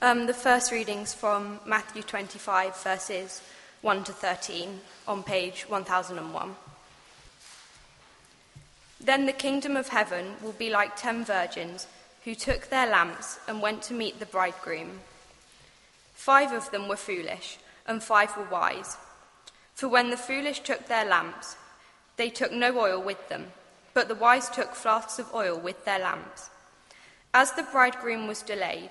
The first reading's from Matthew 25, verses 1 to 13, on page 1001. Then the kingdom of heaven will be like 10 virgins who took their lamps and went to meet the bridegroom. 5 of them were foolish, and 5 were wise. For when the foolish took their lamps, they took no oil with them, but the wise took flasks of oil with their lamps. As the bridegroom was delayed,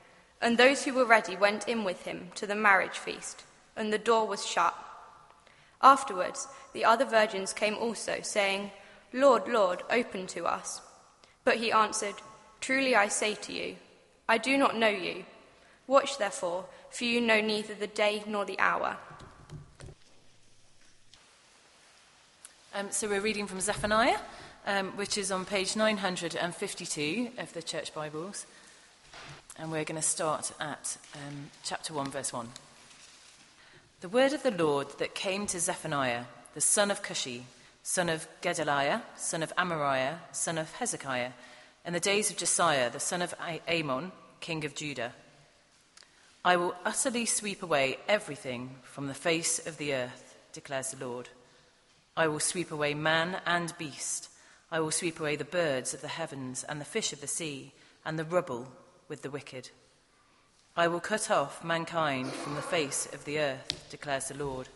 and those who were ready went in with him to the marriage feast, and the door was shut. Afterwards, the other virgins came also, saying, "Lord, Lord, open to us." But he answered, "Truly I say to you, I do not know you. Watch therefore, for you know neither the day nor the hour." So we're reading from Zephaniah, which is on page 952 of the Church Bibles. And we're going to start at chapter 1, verse 1. The word of the Lord that came to Zephaniah, the son of Cushi, son of Gedaliah, son of Amariah, son of Hezekiah, in the days of Josiah, the son of Amon, king of Judah. "I will utterly sweep away everything from the face of the earth," declares the Lord. "I will sweep away man and beast. I will sweep away the birds of the heavens and the fish of the sea and the rubble with the wicked. I will cut off mankind from the face of the earth," declares the Lord.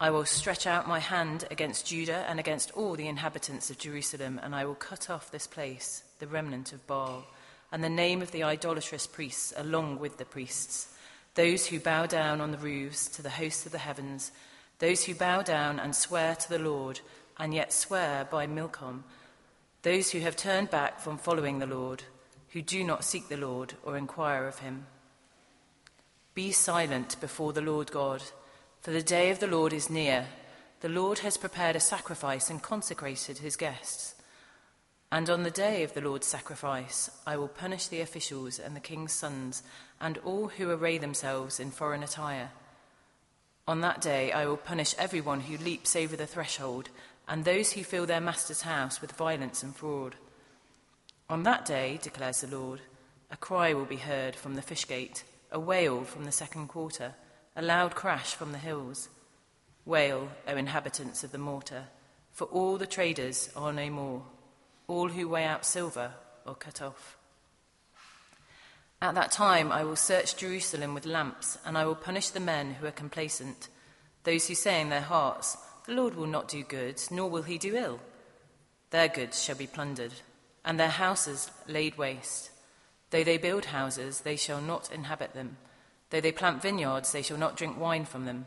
"I will stretch out my hand against Judah and against all the inhabitants of Jerusalem, and I will cut off this place, the remnant of Baal, and the name of the idolatrous priests along with the priests, those who bow down on the roofs to the hosts of the heavens, those who bow down and swear to the Lord, and yet swear by Milcom, those who have turned back from following the Lord, who do not seek the Lord or inquire of him. Be silent before the Lord God, for the day of the Lord is near. The Lord has prepared a sacrifice and consecrated his guests. And on the day of the Lord's sacrifice, I will punish the officials and the king's sons and all who array themselves in foreign attire. On that day, I will punish everyone who leaps over the threshold and those who fill their master's house with violence and fraud. On that day, declares the Lord, a cry will be heard from the fish gate, a wail from the second quarter, a loud crash from the hills. Wail, O inhabitants of the mortar, for all the traders are no more. All who weigh out silver are cut off. At that time I will search Jerusalem with lamps, and I will punish the men who are complacent, those who say in their hearts, 'The Lord will not do good, nor will he do ill.' Their goods shall be plundered, and their houses laid waste. Though they build houses, they shall not inhabit them. Though they plant vineyards, they shall not drink wine from them.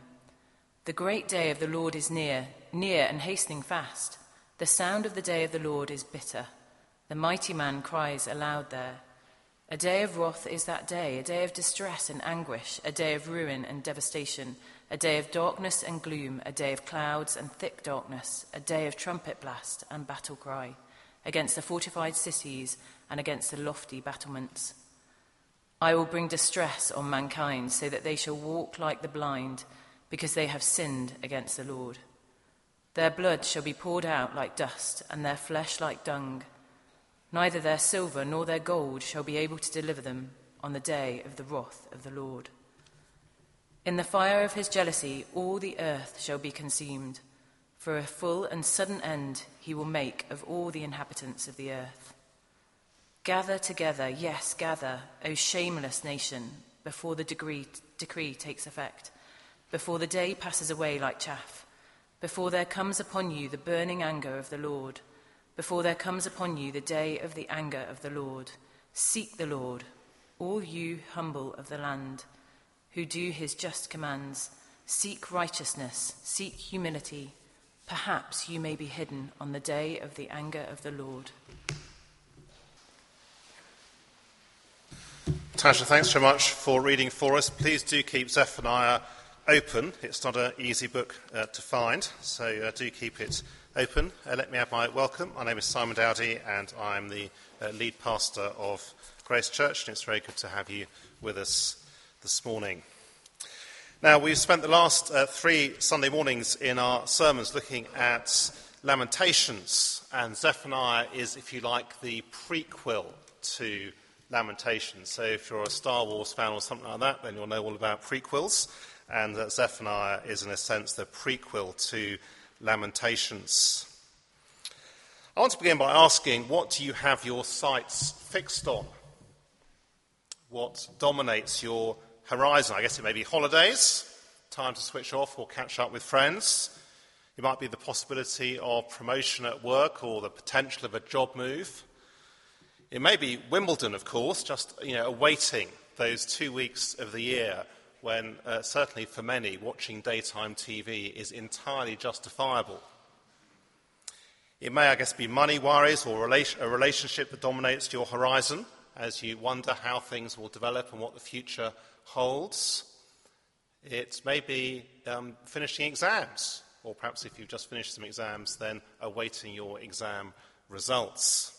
The great day of the Lord is near, near and hastening fast. The sound of the day of the Lord is bitter. The mighty man cries aloud there. A day of wrath is that day, a day of distress and anguish, a day of ruin and devastation, a day of darkness and gloom, a day of clouds and thick darkness, a day of trumpet blast and battle cry, against the fortified cities and against the lofty battlements. I will bring distress on mankind, so that they shall walk like the blind, because they have sinned against the Lord. Their blood shall be poured out like dust, and their flesh like dung. Neither their silver nor their gold shall be able to deliver them on the day of the wrath of the Lord. In the fire of his jealousy, all the earth shall be consumed. For a full and sudden end he will make of all the inhabitants of the earth. Gather together, yes, gather, O shameless nation, before the decree takes effect, before the day passes away like chaff, before there comes upon you the burning anger of the Lord, before there comes upon you the day of the anger of the Lord. Seek the Lord, all you humble of the land, who do his just commands. Seek righteousness, seek humility. Perhaps you may be hidden on the day of the anger of the Lord." Tasha, thanks so much for reading for us. Please do keep Zephaniah open. It's not an easy book to find, so do keep it open. Let me add my welcome. My name is Simon Dowdy, and I'm the lead pastor of Grace Church, and it's very good to have you with us this morning. Now, we've spent the last three Sunday mornings in our sermons looking at Lamentations, and Zephaniah is, if you like, the prequel to Lamentations. So if you're a Star Wars fan or something like that, then you'll know all about prequels, and that Zephaniah is, in a sense, the prequel to Lamentations. I want to begin by asking, what do you have your sights fixed on? What dominates your horizon? I guess it may be holidays, time to switch off or catch up with friends. It might be the possibility of promotion at work or the potential of a job move. It may be Wimbledon, of course, just awaiting those 2 weeks of the year when, certainly for many, watching daytime TV is entirely justifiable. It may, I guess, be money worries or a relationship that dominates your horizon as you wonder how things will develop and what the future holds. It may be finishing exams, or perhaps if you've just finished some exams, then awaiting your exam results.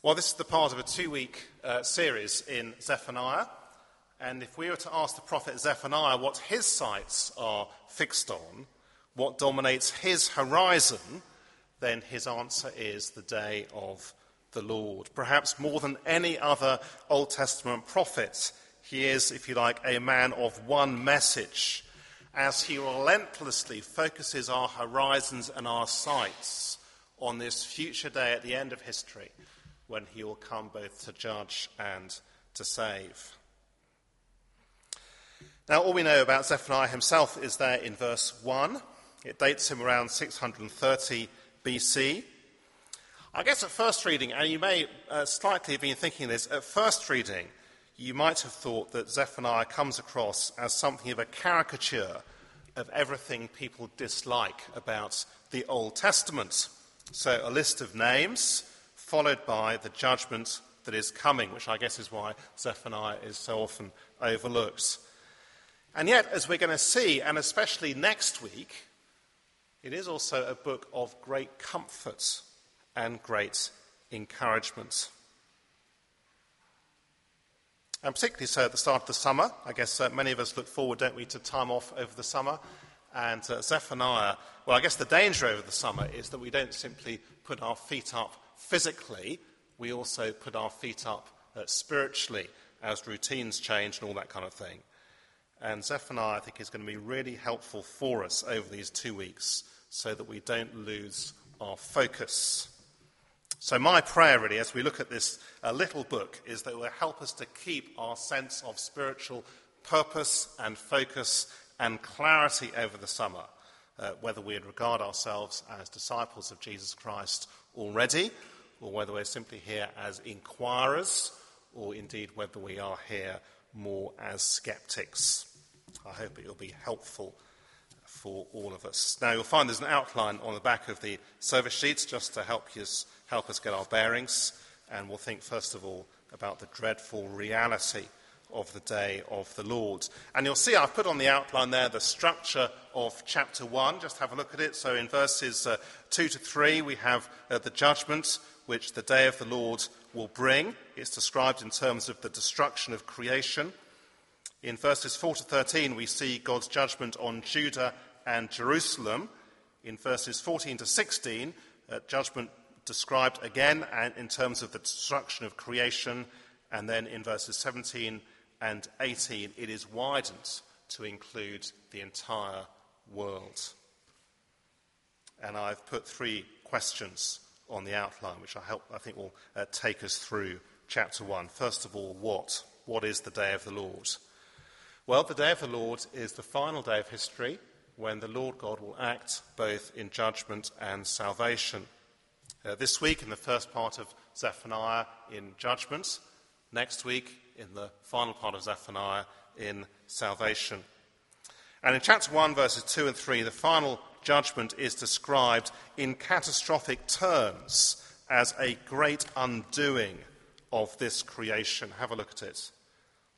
Well, this is the part of a two-week series in Zephaniah, and if we were to ask the prophet Zephaniah what his sights are fixed on, what dominates his horizon, then his answer is the day of the Lord. Perhaps more than any other Old Testament prophet, he is, if you like, a man of one message, as he relentlessly focuses our horizons and our sights on this future day at the end of history, when he will come both to judge and to save. Now, all we know about Zephaniah himself is there in verse 1. It dates him around 630 BC. I guess at first reading, and you may slightly have been thinking this, at first reading, you might have thought that Zephaniah comes across as something of a caricature of everything people dislike about the Old Testament. So a list of names, followed by the judgment that is coming, which I guess is why Zephaniah is so often overlooked. And yet, as we're going to see, and especially next week, it is also a book of great comfort and great encouragement. And particularly so at the start of the summer. I guess many of us look forward, don't we, to time off over the summer. And Zephaniah, well, I guess the danger over the summer is that we don't simply put our feet up physically, we also put our feet up spiritually as routines change and all that kind of thing. And Zephaniah, I think, is going to be really helpful for us over these 2 weeks so that we don't lose our focus. So my prayer, really, as we look at this little book, is that it will help us to keep our sense of spiritual purpose and focus and clarity over the summer, whether we regard ourselves as disciples of Jesus Christ already, or whether we're simply here as inquirers, or indeed whether we are here more as skeptics. I hope it will be helpful for all of us. Now, you'll find there's an outline on the back of the service sheets just to help us get our bearings, and we'll think first of all about the dreadful reality of the day of the Lord. And you'll see I've put on the outline there the structure of chapter 1. Just have a look at it. So in verses 2 to 3 we have the judgment which the day of the Lord will bring. It's described in terms of the destruction of creation. In verses 4 to 13 we see God's judgment on Judah and Jerusalem. In verses 14 to 16 judgment described again and in terms of the destruction of creation. And then in verses 17 and 18, it is widened to include the entire world. And I've put three questions on the outline, which I think will take us through chapter 1. First of all, what? What is the day of the Lord? Well, the day of the Lord is the final day of history when the Lord God will act both in judgment and salvation. This week, in the first part of Zephaniah, in judgment. Next week, in the final part of Zephaniah, in salvation. And in chapter 1, verses 2 and 3, the final judgment is described in catastrophic terms as a great undoing of this creation. Have a look at it.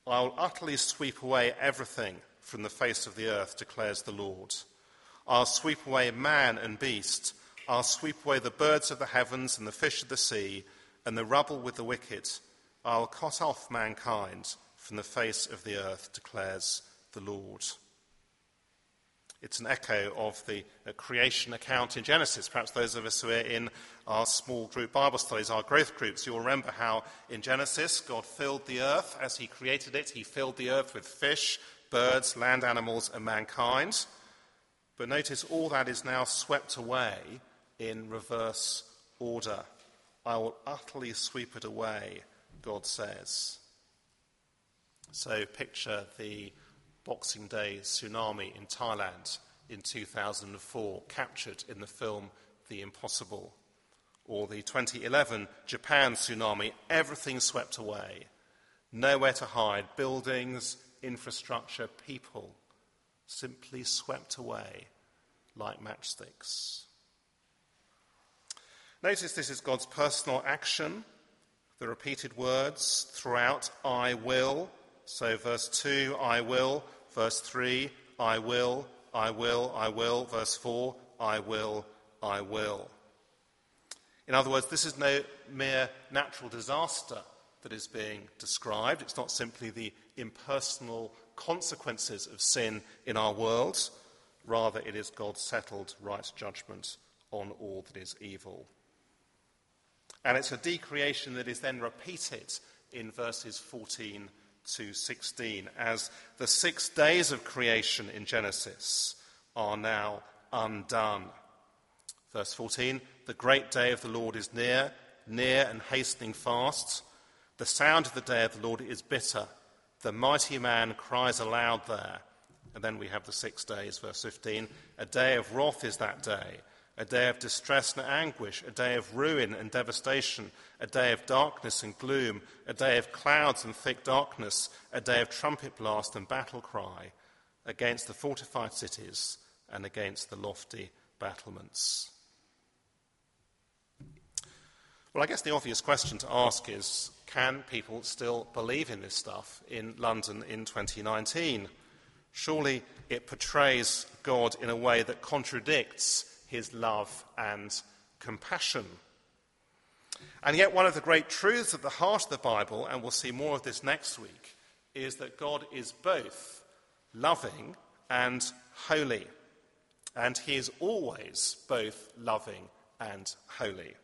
I'll utterly sweep away everything from the face of the earth, declares the Lord. I'll sweep away man and beast. I'll sweep away the birds of the heavens and the fish of the sea and the rubble with the wicked. I'll cut off mankind from the face of the earth, declares the Lord. It's an echo of the creation account in Genesis. Perhaps those of us who are in our small group Bible studies, our growth groups, you'll remember how in Genesis God filled the earth. As he created it, he filled the earth with fish, birds, land animals, and mankind. But notice all that is now swept away in reverse order. I will utterly sweep it away, God says. So picture the Boxing Day tsunami in Thailand in 2004, captured in the film The Impossible. Or the 2011 Japan tsunami, everything swept away. Nowhere to hide, buildings, infrastructure, people, simply swept away like matchsticks. Notice this is God's personal action. The repeated words throughout, I will. So verse 2, I will. Verse 3, I will, I will, I will. Verse 4, I will, I will. In other words, this is no mere natural disaster that is being described. It's not simply the impersonal consequences of sin in our world. Rather, it is God's settled right judgment on all that is evil. And it's a decreation that is then repeated in verses 14 to 16, as the 6 days of creation in Genesis are now undone. Verse 14, the great day of the Lord is near, near and hastening fast. The sound of the day of the Lord is bitter. The mighty man cries aloud there. And then we have the 6 days, verse 15. A day of wrath is that day, a day of distress and anguish, a day of ruin and devastation, a day of darkness and gloom, a day of clouds and thick darkness, a day of trumpet blast and battle cry against the fortified cities and against the lofty battlements. Well, I guess the obvious question to ask is, can people still believe in this stuff in London in 2019? Surely it portrays God in a way that contradicts his love and compassion. And yet one of the great truths at the heart of the Bible, and we'll see more of this next week, is that God is both loving and holy. And he is always both loving and holy,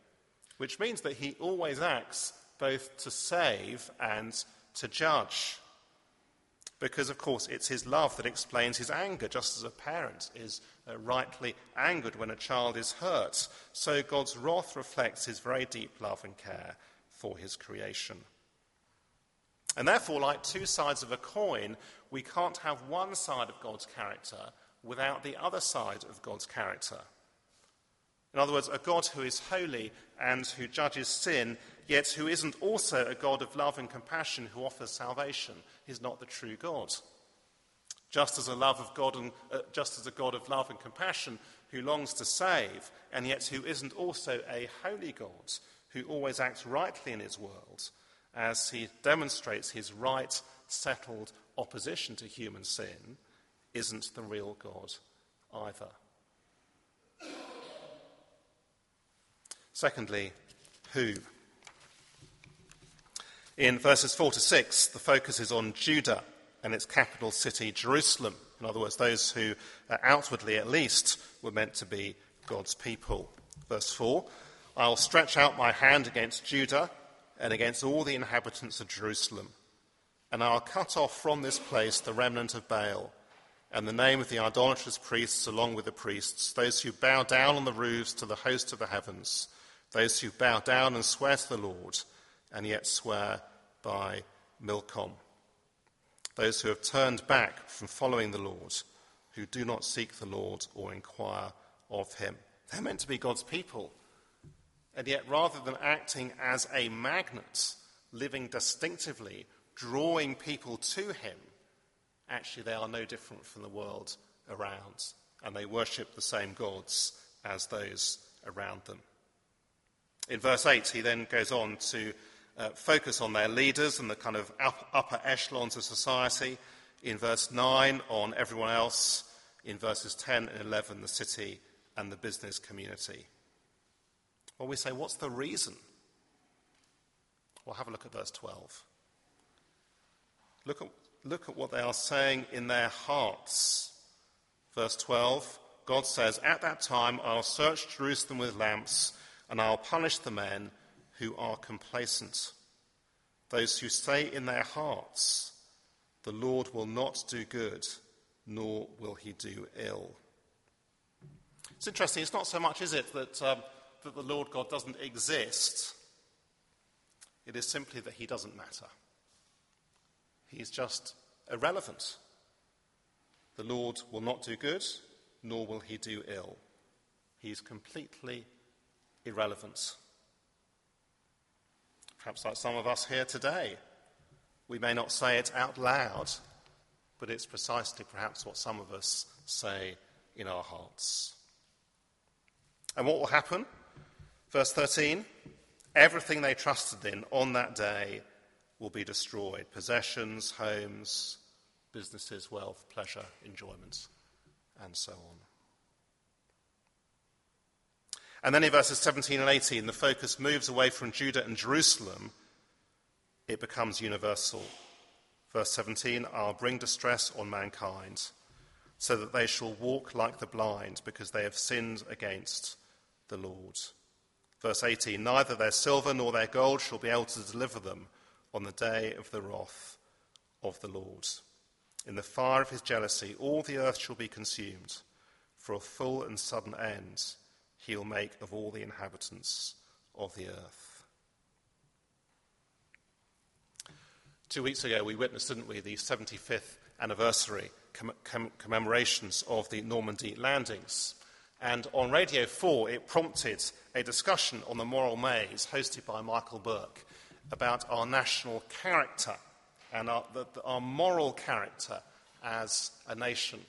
which means that he always acts both to save and to judge. Because, of course, it's his love that explains his anger, just as a parent is rightly angered when a child is hurt. So God's wrath reflects his very deep love and care for his creation. And therefore, like two sides of a coin, we can't have one side of God's character without the other side of God's character. In other words, a God who is holy and who judges sin, yet who isn't also a God of love and compassion who offers salvation, is not the true God. Just as a God of love and compassion who longs to save, and yet who isn't also a holy God who always acts rightly in his world, as he demonstrates his right, settled opposition to human sin, isn't the real God either. Secondly, who? In verses 4 to 6, the focus is on Judah and its capital city, Jerusalem. In other words, those who outwardly at least were meant to be God's people. Verse 4, I'll stretch out my hand against Judah and against all the inhabitants of Jerusalem, and I'll cut off from this place the remnant of Baal and the name of the idolatrous priests along with the priests, those who bow down on the roofs to the host of the heavens, those who bow down and swear to the Lord, and yet swear by Milcom. Those who have turned back from following the Lord, who do not seek the Lord or inquire of him. They're meant to be God's people. And yet rather than acting as a magnet, living distinctively, drawing people to him, actually they are no different from the world around. And they worship the same gods as those around them. In verse 8, he then goes on to focus on their leaders and the kind of upper echelons of society. In verse 9, on everyone else. In verses 10 and 11, the city and the business community. Well, we say, what's the reason? Well, have a look at verse 12. Look at what they are saying in their hearts. Verse 12, God says, at that time I'll search Jerusalem with lamps, and I'll punish the men who are complacent, those who say in their hearts, the Lord will not do good, nor will he do ill. It's interesting, it's not so much, is it, that the Lord God doesn't exist. It is simply that he doesn't matter. He's just irrelevant. The Lord will not do good, nor will he do ill. He's completely irrelevant. Perhaps like some of us here today, we may not say it out loud, but it's precisely perhaps what some of us say in our hearts. And what will happen? Verse 13, everything they trusted in on that day will be destroyed. Possessions, homes, businesses, wealth, pleasure, enjoyment, and so on. And then in verses 17 and 18, the focus moves away from Judah and Jerusalem. It becomes universal. Verse 17, I'll bring distress on mankind, so that they shall walk like the blind, because they have sinned against the Lord. Verse 18, neither their silver nor their gold shall be able to deliver them on the day of the wrath of the Lord. In the fire of his jealousy, all the earth shall be consumed. For a full and sudden end he'll make of all the inhabitants of the earth. 2 weeks ago we witnessed, didn't we, the 75th anniversary commemorations of the Normandy landings. And on Radio 4 it prompted a discussion on the moral maze hosted by Michael Burke about our national character and our moral character as a nation.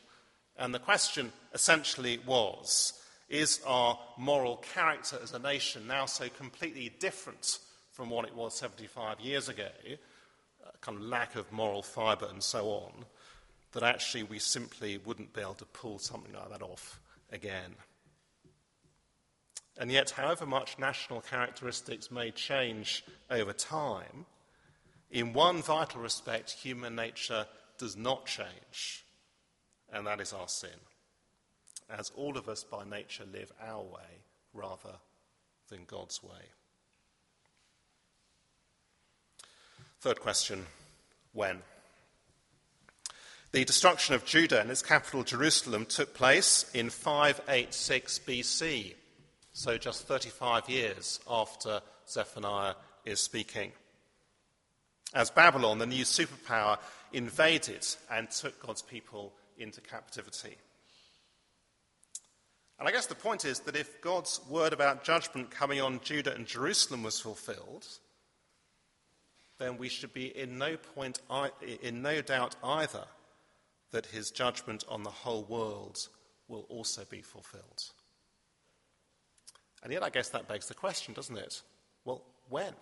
And the question essentially was, is our moral character as a nation now so completely different from what it was 75 years ago, a kind of lack of moral fibre and so on, that actually we simply wouldn't be able to pull something like that off again? And yet, however much national characteristics may change over time, in one vital respect, human nature does not change, and that is our sin, as all of us by nature live our way rather than God's way. Third question, when? The destruction of Judah and its capital Jerusalem took place in 586 BC. So just 35 years after Zephaniah is speaking, as Babylon, the new superpower, invaded and took God's people into captivity. And I guess the point is that if God's word about judgment coming on Judah and Jerusalem was fulfilled, then we should be in no doubt either that his judgment on the whole world will also be fulfilled. And yet I guess that begs the question, doesn't it? Well, when?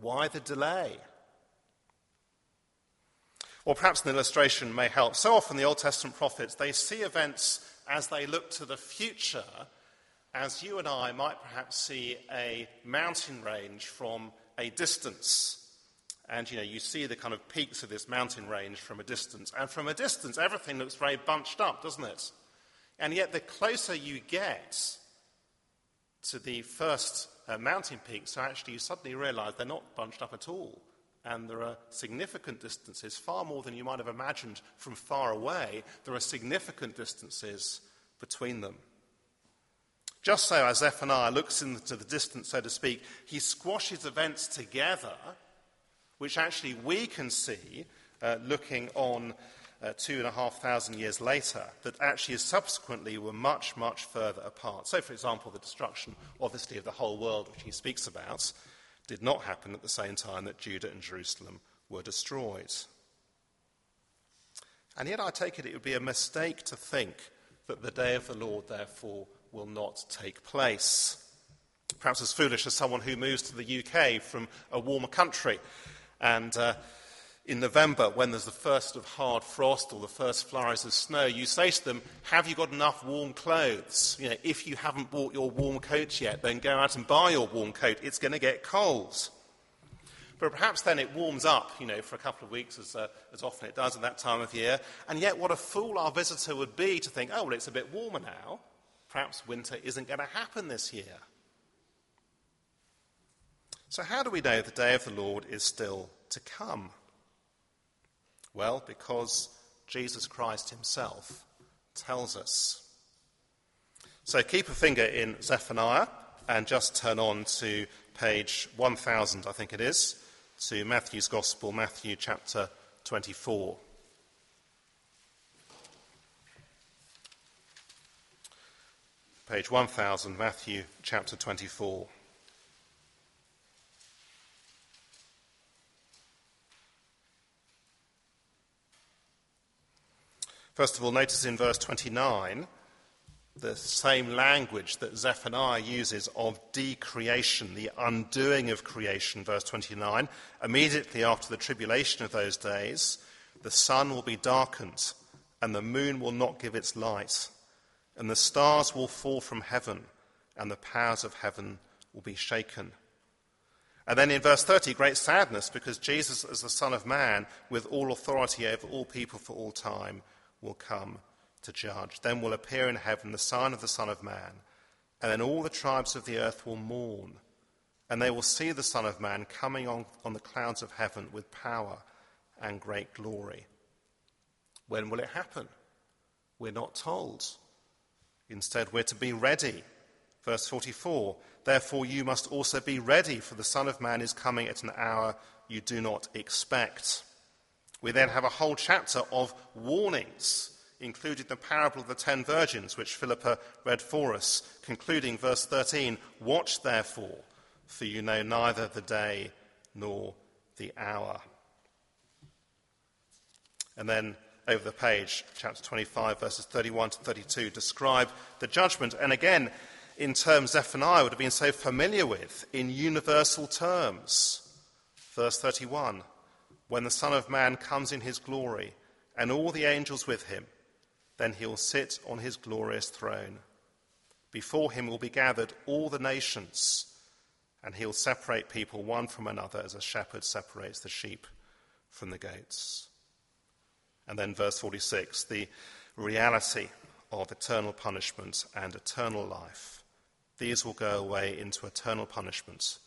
Why the delay? Or perhaps an illustration may help. So often the Old Testament prophets, they see events as they look to the future, as you and I might perhaps see a mountain range from a distance. And, you see the kind of peaks of this mountain range from a distance. And from a distance, everything looks very bunched up, doesn't it? And yet the closer you get to the first mountain peaks, so actually you suddenly realise they're not bunched up at all, and there are significant distances, far more than you might have imagined from far away. There are significant distances between them. Just so as Zephaniah looks into the distance, so to speak, he squashes events together, which actually we can see, looking on 2,500 years later, that actually subsequently were much, much further apart. So, for example, the destruction, obviously, of the whole world, which he speaks about, did not happen at the same time that Judah and Jerusalem were destroyed. And yet I take it would be a mistake to think that the day of the Lord, therefore, will not take place. perhaps as foolish as someone who moves to the UK from a warmer country. And in November, when there's the first of hard frost or the first flurries of snow, you say to them, have you got enough warm clothes? You know, if you haven't bought your warm coat yet, then go out and buy your warm coat. It's going to get cold. But perhaps then it warms up, you know, for a couple of weeks, as often it does at that time of year. And yet what a fool our visitor would be to think, oh, well, it's a bit warmer now. Perhaps winter isn't going to happen this year. So how do we know the day of the Lord is still to come? Well, because Jesus Christ himself tells us. So keep a finger in Zephaniah and just turn on to page 1000, I think it is, to Matthew's Gospel, Matthew chapter 24. Page 1000, Matthew chapter 24. First of all, notice in verse 29 the same language that Zephaniah uses of decreation, the undoing of creation, verse 29. Immediately after the tribulation of those days, the sun will be darkened, and the moon will not give its light, and the stars will fall from heaven, and the powers of heaven will be shaken. And then in verse 30, great sadness, because Jesus, as the Son of Man, with all authority over all people for all time, will come to judge. Then will appear in heaven the sign of the Son of Man, and then all the tribes of the earth will mourn, and they will see the Son of Man coming on the clouds of heaven with power and great glory. When will it happen? We're not told. Instead, we're to be ready. Verse 44, therefore you must also be ready, for the Son of Man is coming at an hour you do not expect. We then have a whole chapter of warnings, including the parable of the 10 virgins, which Philippa read for us, concluding verse 13, watch therefore, for you know neither the day nor the hour. And then over the page, chapter 25, verses 31 to 32, describe the judgment. And again, in terms Zephaniah would have been so familiar with, in universal terms. Verse 31, when the Son of Man comes in his glory, and all the angels with him, then he will sit on his glorious throne. Before him will be gathered all the nations, and he will separate people one from another as a shepherd separates the sheep from the goats. And then verse 46, the reality of eternal punishment and eternal life. These will go away into eternal punishment,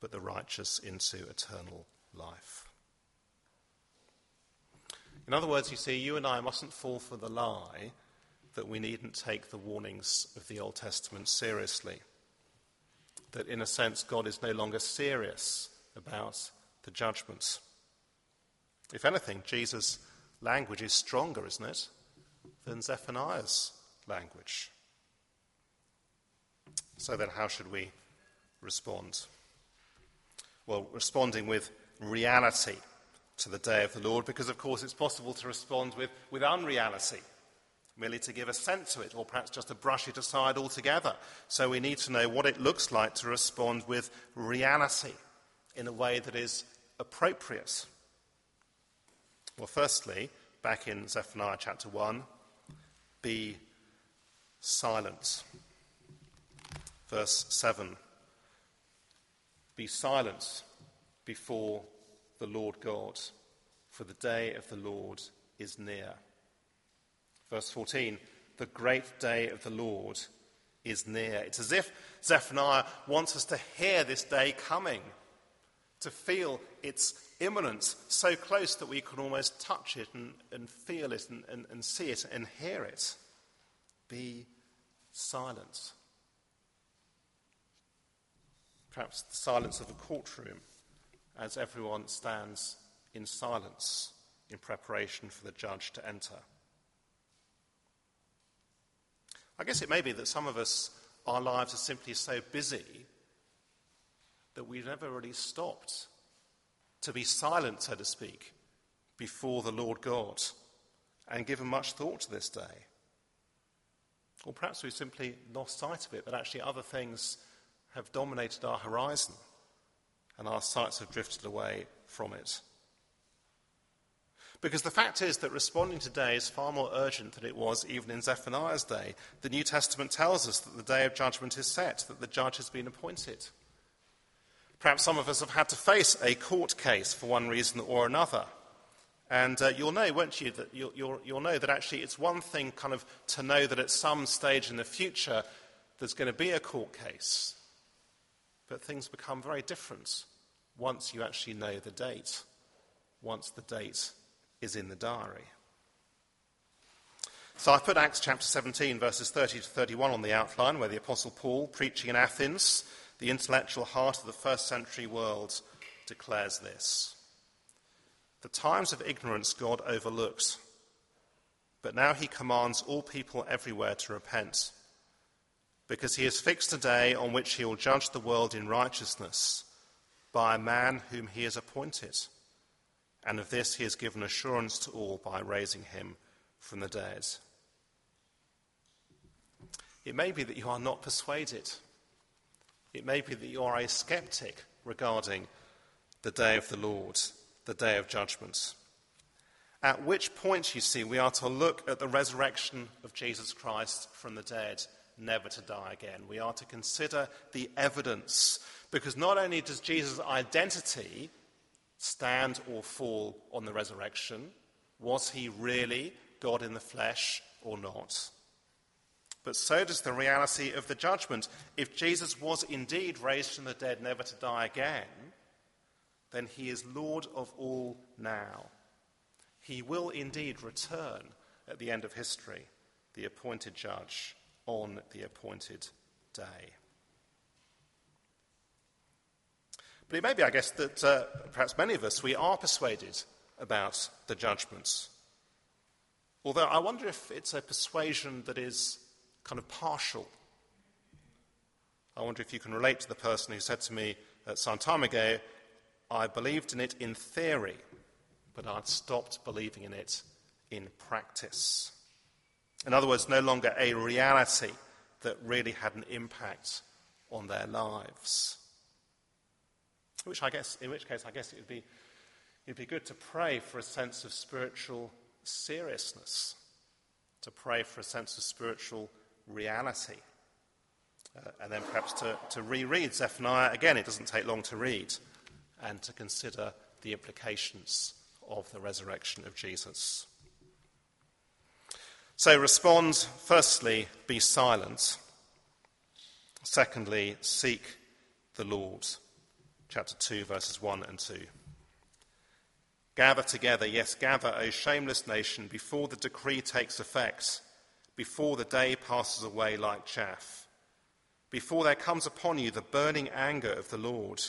but the righteous into eternal life. In other words, you see, you and I mustn't fall for the lie that we needn't take the warnings of the Old Testament seriously. That in a sense, God is no longer serious about the judgments. If anything, Jesus' language is stronger, isn't it, than Zephaniah's language. So then how should we respond? Well, responding with reality to the day of the Lord, because of course it's possible to respond with unreality, merely to give assent to it, or perhaps just to brush it aside altogether. So we need to know what it looks like to respond with reality in a way that is appropriate. Well, firstly, back in Zephaniah chapter 1, be silent. Verse 7, be silent before the Lord God, for the day of the Lord is near. Verse 14, the great day of the Lord is near. It's as if Zephaniah wants us to hear this day coming, to feel its imminence so close that we can almost touch it and feel it and see it and hear it. Be silent. Perhaps the silence of a courtroom, as everyone stands in silence in preparation for the judge to enter. I guess it may be that some of us, our lives are simply so busy that we've never really stopped to be silent, so to speak, before the Lord God and given much thought to this day. Or perhaps we've simply lost sight of it, that actually other things have dominated our horizon, and our sights have drifted away from it. Because the fact is that responding today is far more urgent than it was even in Zephaniah's day. The New Testament tells us that the day of judgment is set, that the judge has been appointed. Perhaps some of us have had to face a court case for one reason or another. And you'll know, won't you, that you'll know that actually it's one thing kind of to know that at some stage in the future there's going to be a court case. But things become very different once you actually know the date, once the date is in the diary. So I've put Acts chapter 17, verses 30 to 31 on the outline, where the Apostle Paul, preaching in Athens, the intellectual heart of the first century world, declares this. The times of ignorance God overlooks, but now he commands all people everywhere to repent, because he has fixed a day on which he will judge the world in righteousness by a man whom he has appointed. And of this he has given assurance to all by raising him from the dead. It may be that you are not persuaded. It may be that you are a skeptic regarding the day of the Lord, the day of judgment. At which point, you see, we are to look at the resurrection of Jesus Christ from the dead, never to die again. We are to consider the evidence, because not only does Jesus' identity stand or fall on the resurrection. Was he really God in the flesh or not? But so does the reality of the judgment. If Jesus was indeed raised from the dead, never to die again, then he is Lord of all now. He will indeed return at the end of history, the appointed judge on the appointed day. But it may be, I guess, that perhaps many of us, we are persuaded about the judgments. Although I wonder if it's a persuasion that is kind of partial. I wonder if you can relate to the person who said to me some time ago, I believed in it in theory, but I'd stopped believing in it in practice. In other words, no longer a reality that really had an impact on their lives. In which case, I guess it'd be good to pray for a sense of spiritual seriousness, to pray for a sense of spiritual reality, and then perhaps to reread Zephaniah again. It doesn't take long to read, and to consider the implications of the resurrection of Jesus. So respond. Firstly, be silent. Secondly, seek the Lord. Chapter 2, verses 1 and 2. Gather together, yes, gather, O shameless nation, before the decree takes effect, before the day passes away like chaff, before there comes upon you the burning anger of the Lord,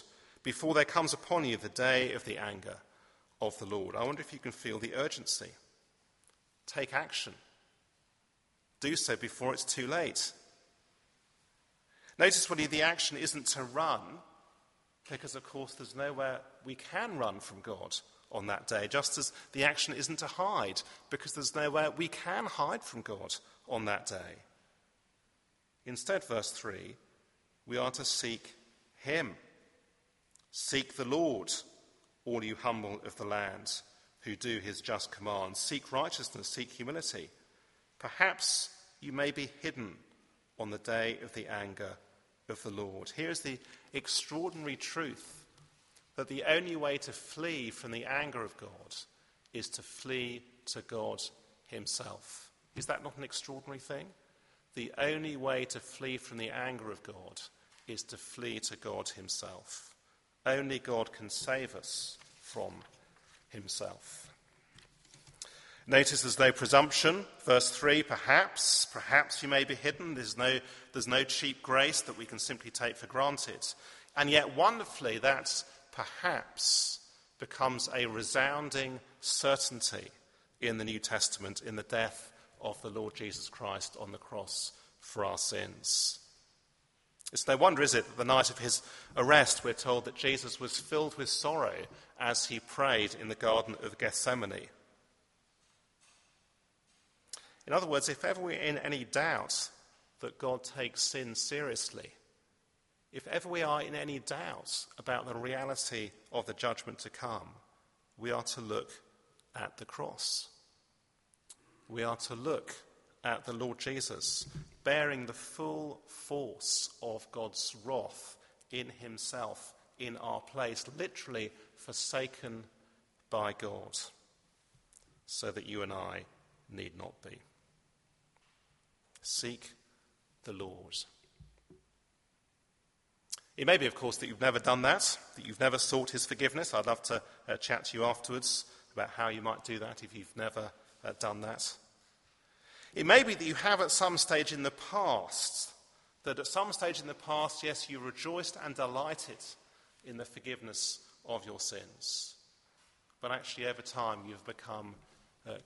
before there comes upon you the day of the anger of the Lord. I wonder if you can feel the urgency. Take action. Do so before it's too late. Notice, really, the action isn't to run, because, of course, there's nowhere we can run from God on that day, just as the action isn't to hide, because there's nowhere we can hide from God on that day. Instead, verse 3, we are to seek him. Seek the Lord, all you humble of the land, who do his just commands. Seek righteousness, seek humility. Perhaps you may be hidden on the day of the anger of the Lord. Here is the extraordinary truth that the only way to flee from the anger of God is to flee to God himself. Is that not an extraordinary thing? The only way to flee from the anger of God is to flee to God himself. Only God can save us from himself. Notice there's no presumption. Verse 3, perhaps you may be hidden. There's no cheap grace that we can simply take for granted. And yet wonderfully, that perhaps becomes a resounding certainty in the New Testament, in the death of the Lord Jesus Christ on the cross for our sins. It's no wonder, is it, that the night of his arrest, we're told that Jesus was filled with sorrow as he prayed in the Garden of Gethsemane. In other words, if ever we're in any doubt that God takes sin seriously, If ever we are in any doubt about the reality of the judgment to come, we are to look at the cross. We are to look at the Lord Jesus bearing the full force of God's wrath in himself, in our place, literally forsaken by God, so that you and I need not be. Seek the Lord. It may be, of course, that you've never done that you've never sought his forgiveness. I'd love to chat to you afterwards about how you might do that if you've never done that. It may be that you have at some stage in the past, yes, you rejoiced and delighted in the forgiveness of your sins. But actually, over time, you've become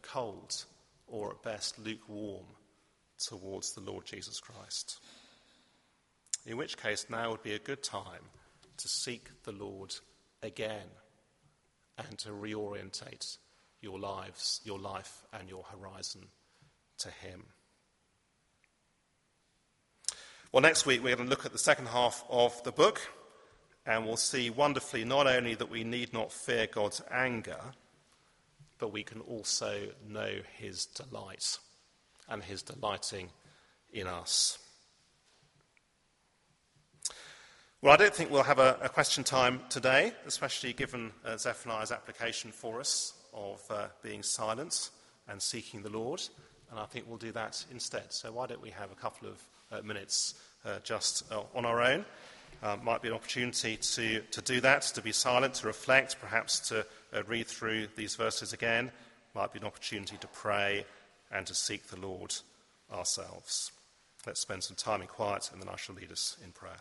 cold or, at best, lukewarm towards the Lord Jesus Christ. In which case, now would be a good time to seek the Lord again and to reorientate your life and your horizon to him. Well, next week we're going to look at the second half of the book, and we'll see wonderfully not only that we need not fear God's anger, but we can also know his delight and his delighting in us. Well, I don't think we'll have a question time today, especially given Zephaniah's application for us of being silent and seeking the Lord. And I think we'll do that instead. So why don't we have a couple of minutes just on our own? Might be an opportunity to do that, to be silent, to reflect, perhaps to read through these verses again. Might be an opportunity to pray and to seek the Lord ourselves. Let's spend some time in quiet, and then I shall lead us in prayer.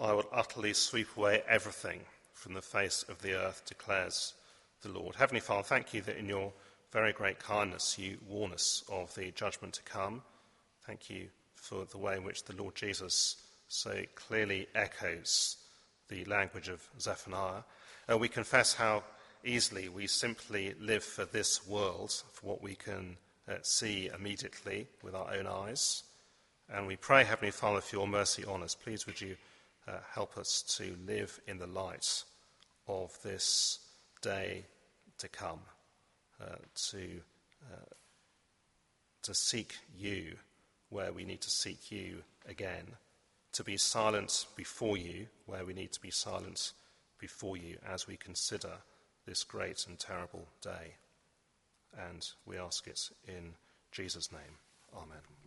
I will utterly sweep away everything from the face of the earth, declares the Lord. Heavenly Father, thank you that in your very great kindness you warn us of the judgment to come. Thank you for the way in which the Lord Jesus so clearly echoes the language of Zephaniah. We confess how easily we simply live for this world, for what we can see immediately with our own eyes. And we pray, Heavenly Father, for your mercy on us. Please would you help us to live in the light of this day to come, to seek you where we need to seek you again, to be silent before you where we need to be silent before you as we consider this great and terrible day. And we ask it in Jesus' name. Amen.